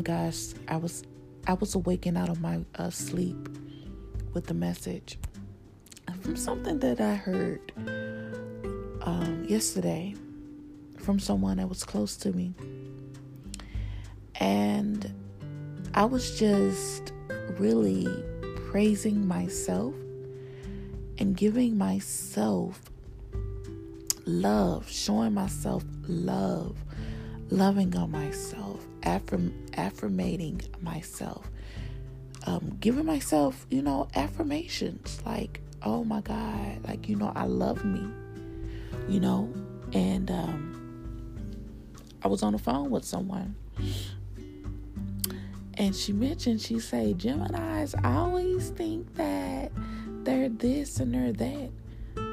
my gosh, I was awakened out of my sleep with the message from something that I heard yesterday from someone that was close to me. And I was just really praising myself and giving myself love, showing myself love, loving on myself, affirmating myself, giving myself, affirmations like, oh my God, like, I love me, and I was on the phone with someone, and she mentioned, she said, Geminis always think that they're this and they're that.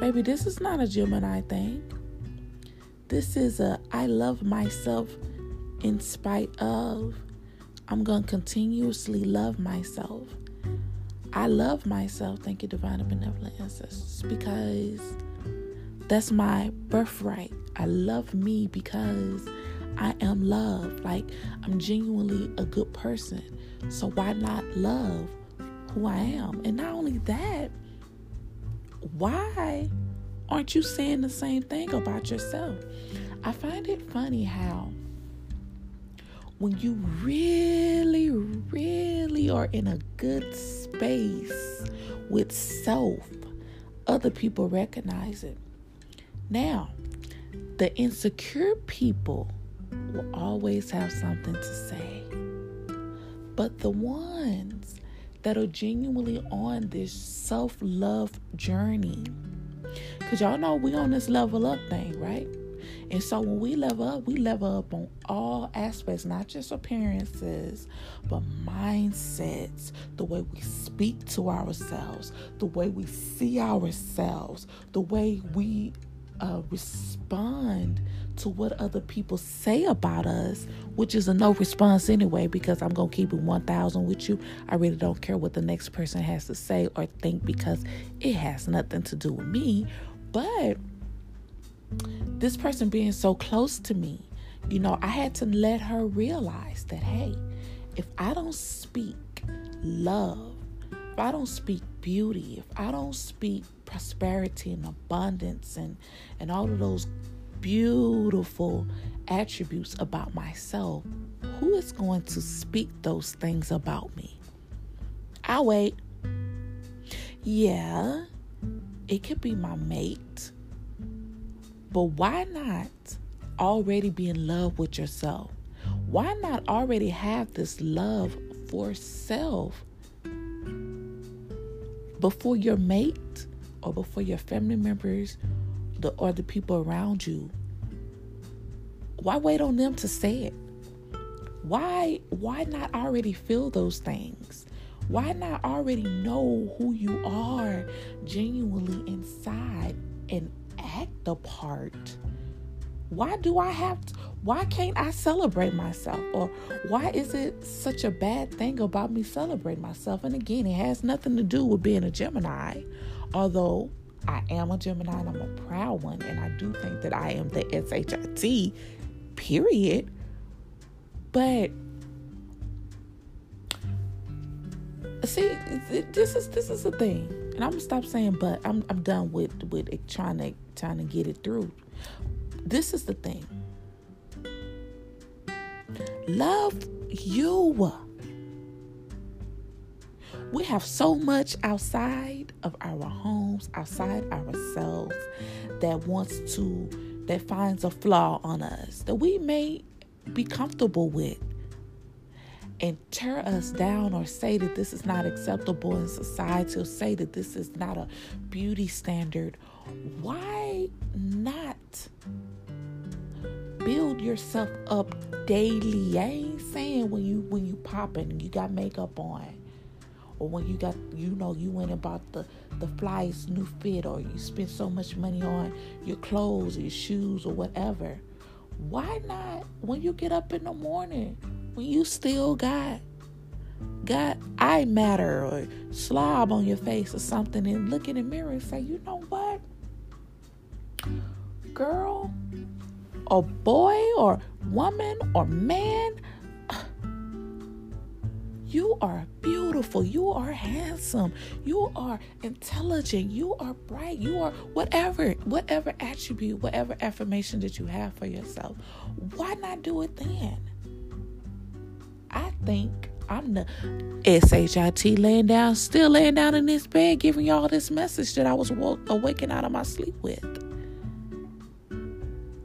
Baby, this is not a Gemini thing. This is a I love myself in spite of. I'm going to continuously love myself. I love myself, thank you, divine and benevolent ancestors, because that's my birthright. I love me because I am love. Like, I'm genuinely a good person. So why not love who I am? And not only that, why aren't you saying the same thing about yourself? I find it funny how when you really, really are in a good space with self, other people recognize it. Now, the insecure people will always have something to say. But the ones that are genuinely on this self-love journey, because y'all know we on this level up thing, right? And so when we level up on all aspects, not just appearances, but mindsets, the way we speak to ourselves, the way we see ourselves, the way we respond to what other people say about us, which is a no response anyway, because I'm going to keep it 1,000 with you. I really don't care what the next person has to say or think, because it has nothing to do with me. But this person being so close to me, I had to let her realize that, hey, if I don't speak love, if I don't speak beauty, if I don't speak prosperity and abundance and all of those beautiful attributes about myself, who is going to speak those things about me? I'll wait. Yeah, it could be my mate, but why not already be in love with yourself? Why not already have this love for self before your mate or before your family members or the people around you? Why wait on them to say it? Why not already feel those things? Why not already know who you are genuinely inside and act the part? Why can't I celebrate myself? Or why is it such a bad thing about me celebrating myself? And again, it has nothing to do with being a Gemini, although I am a Gemini and I'm a proud one, and I do think that I am the SHIT, period. But see, this is the thing, and I'm gonna stop saying but. I'm done with it, trying to get it through. This is the thing. Love you. We have so much outside of our homes, outside ourselves, that finds a flaw on us that we may be comfortable with and tear us down, or say that this is not acceptable in society, or say that this is not a beauty standard. Why not build yourself up daily? I ain't saying when you popping, you got makeup on, or when you got, you went and bought the flyest new fit, or you spent so much money on your clothes or your shoes or whatever. Why not when you get up in the morning, when you still got eye matter or slob on your face or something, and look in the mirror and say, you know what, girl or boy or woman or man, You are beautiful. You are handsome. You are intelligent. You are bright. You are whatever attribute, whatever affirmation that you have for yourself. Why not do it then? I think I'm the SHIT still laying down in this bed, giving y'all this message that I was awakened out of my sleep with.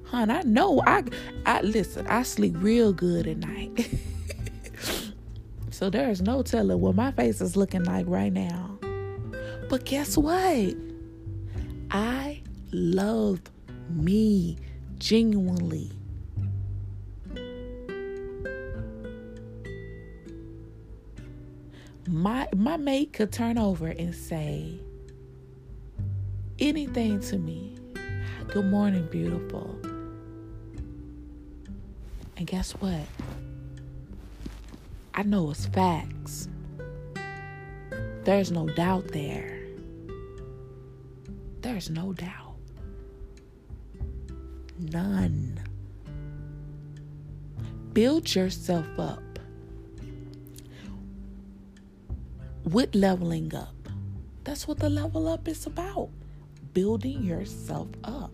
Hun, I know. Listen, I sleep real good at night. So there is no telling what my face is looking like right now. But guess what? I love me genuinely. My mate could turn over and say anything to me. Good morning, beautiful. And guess what? I know it's facts. There's no doubt there. There's no doubt. None. Build yourself up with leveling up. That's what the level up is about. Building yourself up.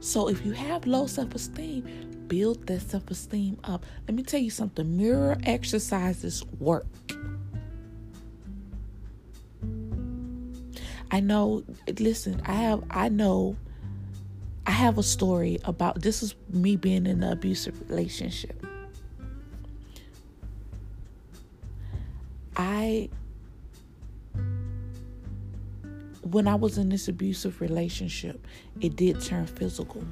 So if you have low self-esteem, build that self-esteem up. Let me tell you something. Mirror exercises work. I know, listen, I have a story about, this is me being in an abusive relationship. When I was in this abusive relationship, it did turn physical.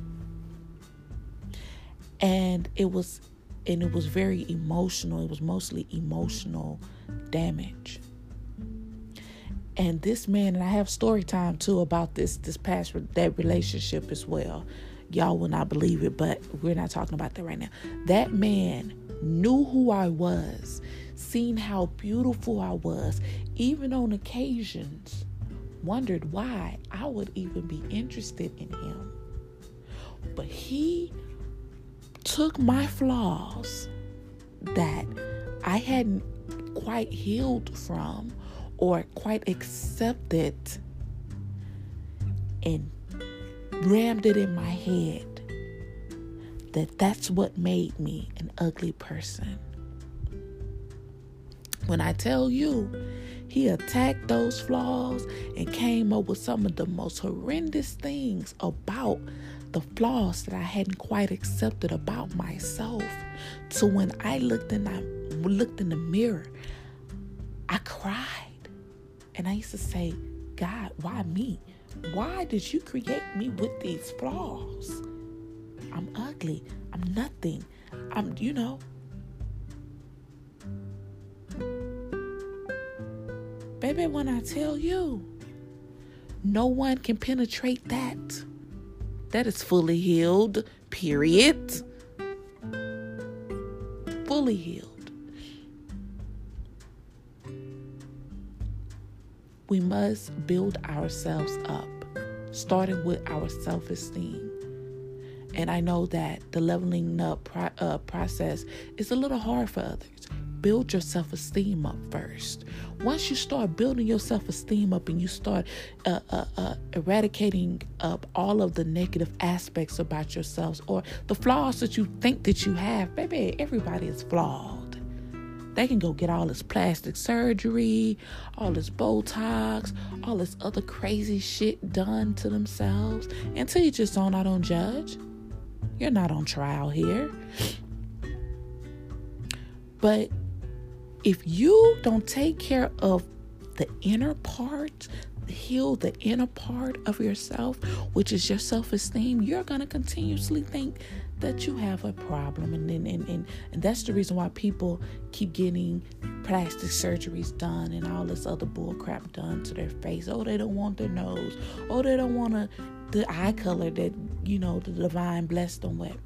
And it was very emotional. It was mostly emotional damage. And this man, and I have story time too about this past, that relationship as well. Y'all will not believe it, but we're not talking about that right now. That man knew who I was, seen how beautiful I was, even on occasions wondered why I would even be interested in him. But he took my flaws that I hadn't quite healed from or quite accepted and rammed it in my head that that's what made me an ugly person. When I tell you, he attacked those flaws and came up with some of the most horrendous things about the flaws that I hadn't quite accepted about myself. So when I looked in the mirror, I cried. And I used to say, God, why me? Why did you create me with these flaws? I'm ugly. I'm nothing. I'm. Baby, when I tell you, no one can penetrate that. That is fully healed, period. Fully healed. We must build ourselves up, starting with our self-esteem. And I know that the leveling up process is a little hard for others. Build your self-esteem up first. Once you start building your self-esteem up and you start eradicating up all of the negative aspects about yourselves or the flaws that you think that you have, baby, everybody is flawed. They can go get all this plastic surgery, all this Botox, all this other crazy shit done to themselves until you just don't. I don't judge. You're not on trial here. But if you don't take care of the inner part, heal the inner part of yourself, which is your self-esteem, you're going to continuously think that you have a problem. And that's the reason why people keep getting plastic surgeries done and all this other bull crap done to their face. Oh, they don't want their nose. Oh, they don't want the eye color that, the divine blessed them with.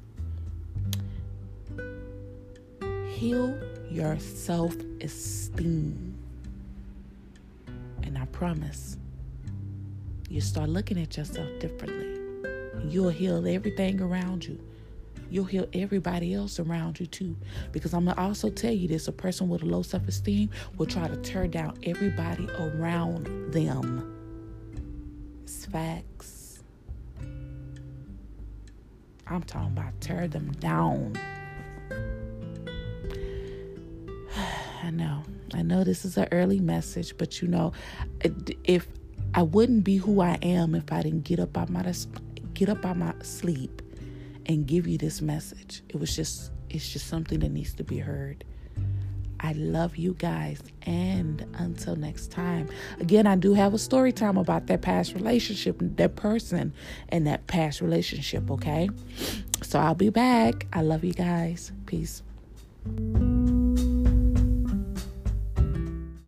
Heal your self-esteem. And I promise, you start looking at yourself differently. You'll heal everything around you. you'll heal everybody else around you too. Because I'm going to also tell you this, a person with a low self-esteem will try to tear down everybody around them. It's facts. I'm talking about tear them down. I know this is an early message, but you know, if I wouldn't be who I am if I didn't get up out my sleep and give you this message. It's just something that needs to be heard. I love you guys, and until next time. Again, I do have a story time about that past relationship, that person and that past relationship, okay? So I'll be back. I love you guys. Peace.